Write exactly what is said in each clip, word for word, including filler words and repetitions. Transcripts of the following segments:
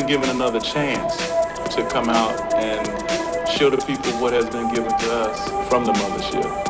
been given another chance to come out and show the people what has been given to us from the mothership.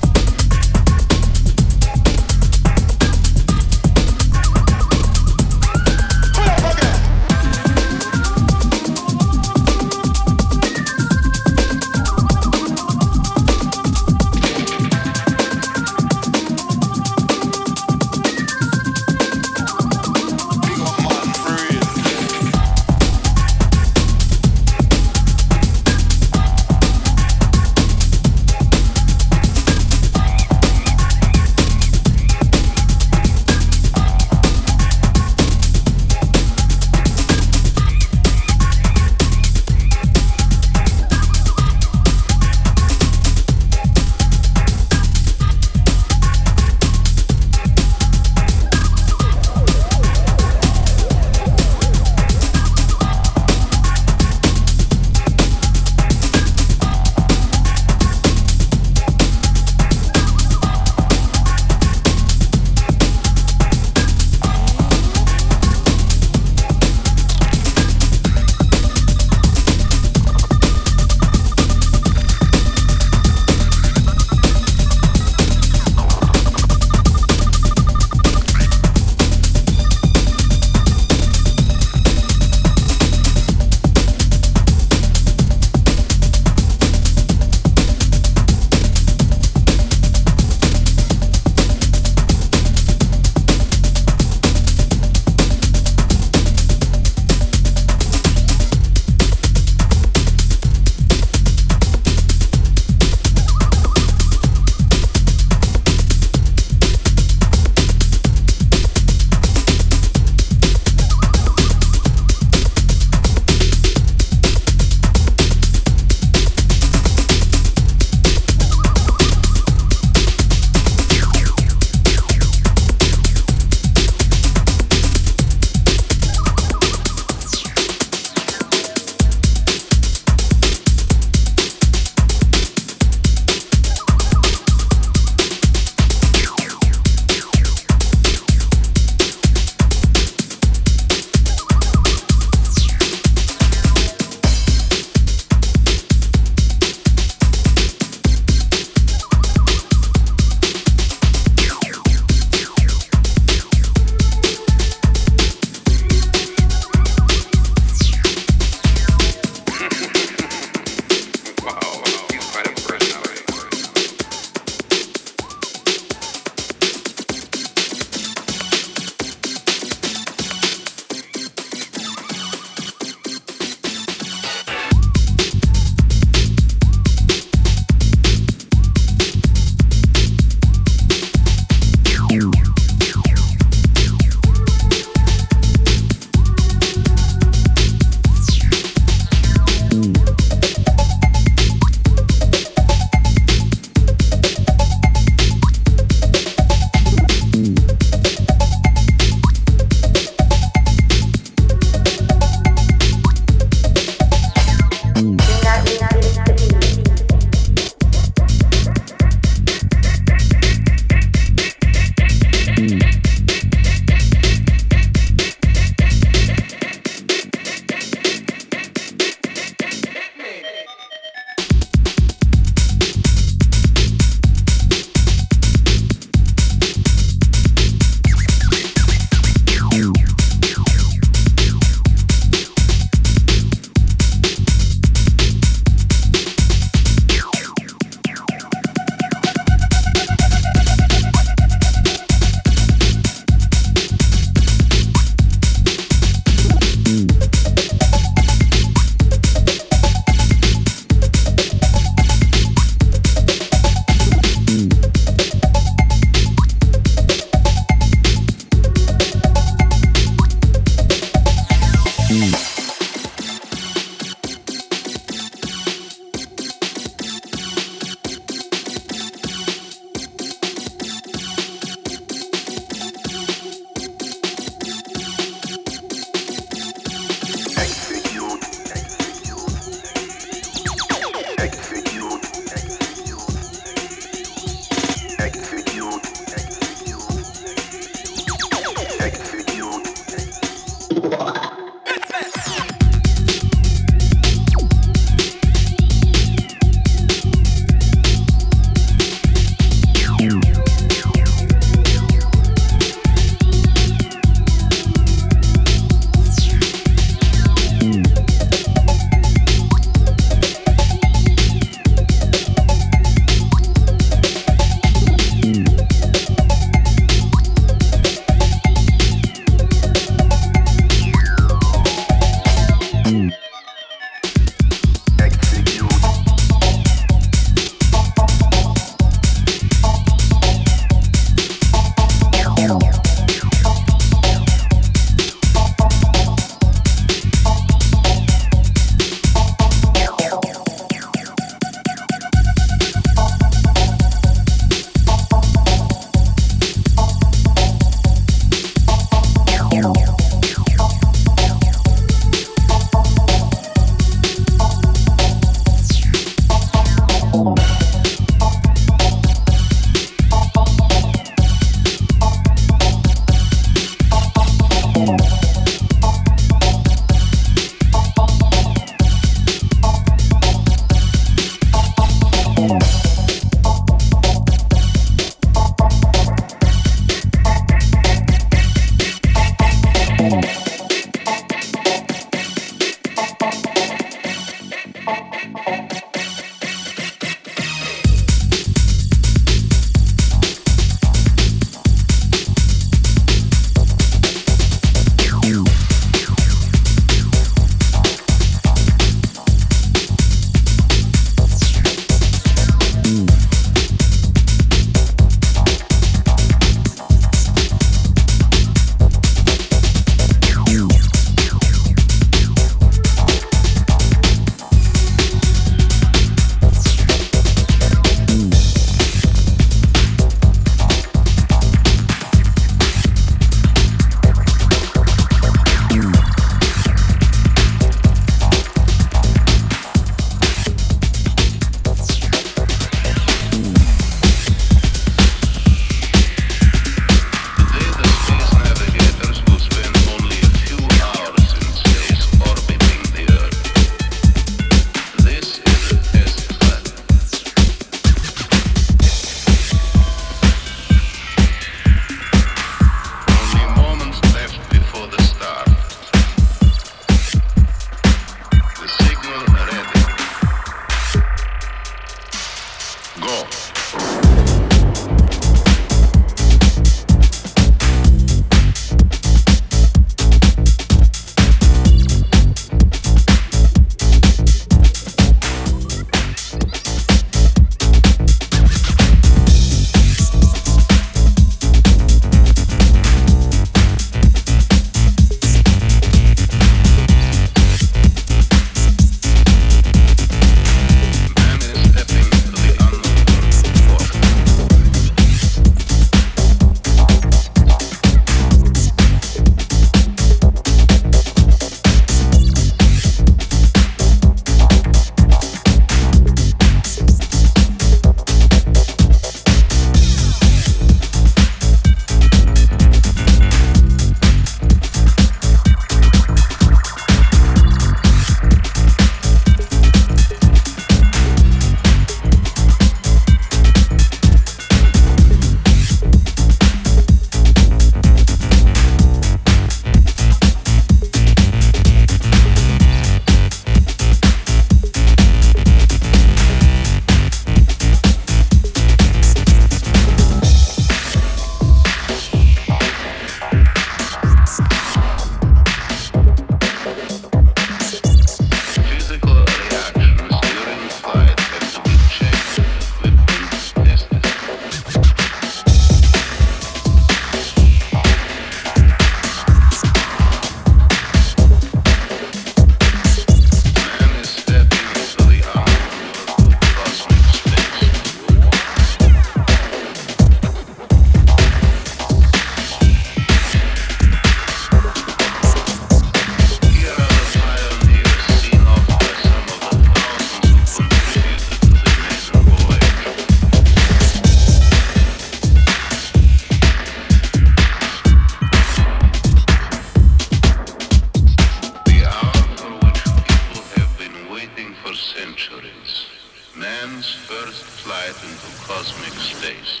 into cosmic space.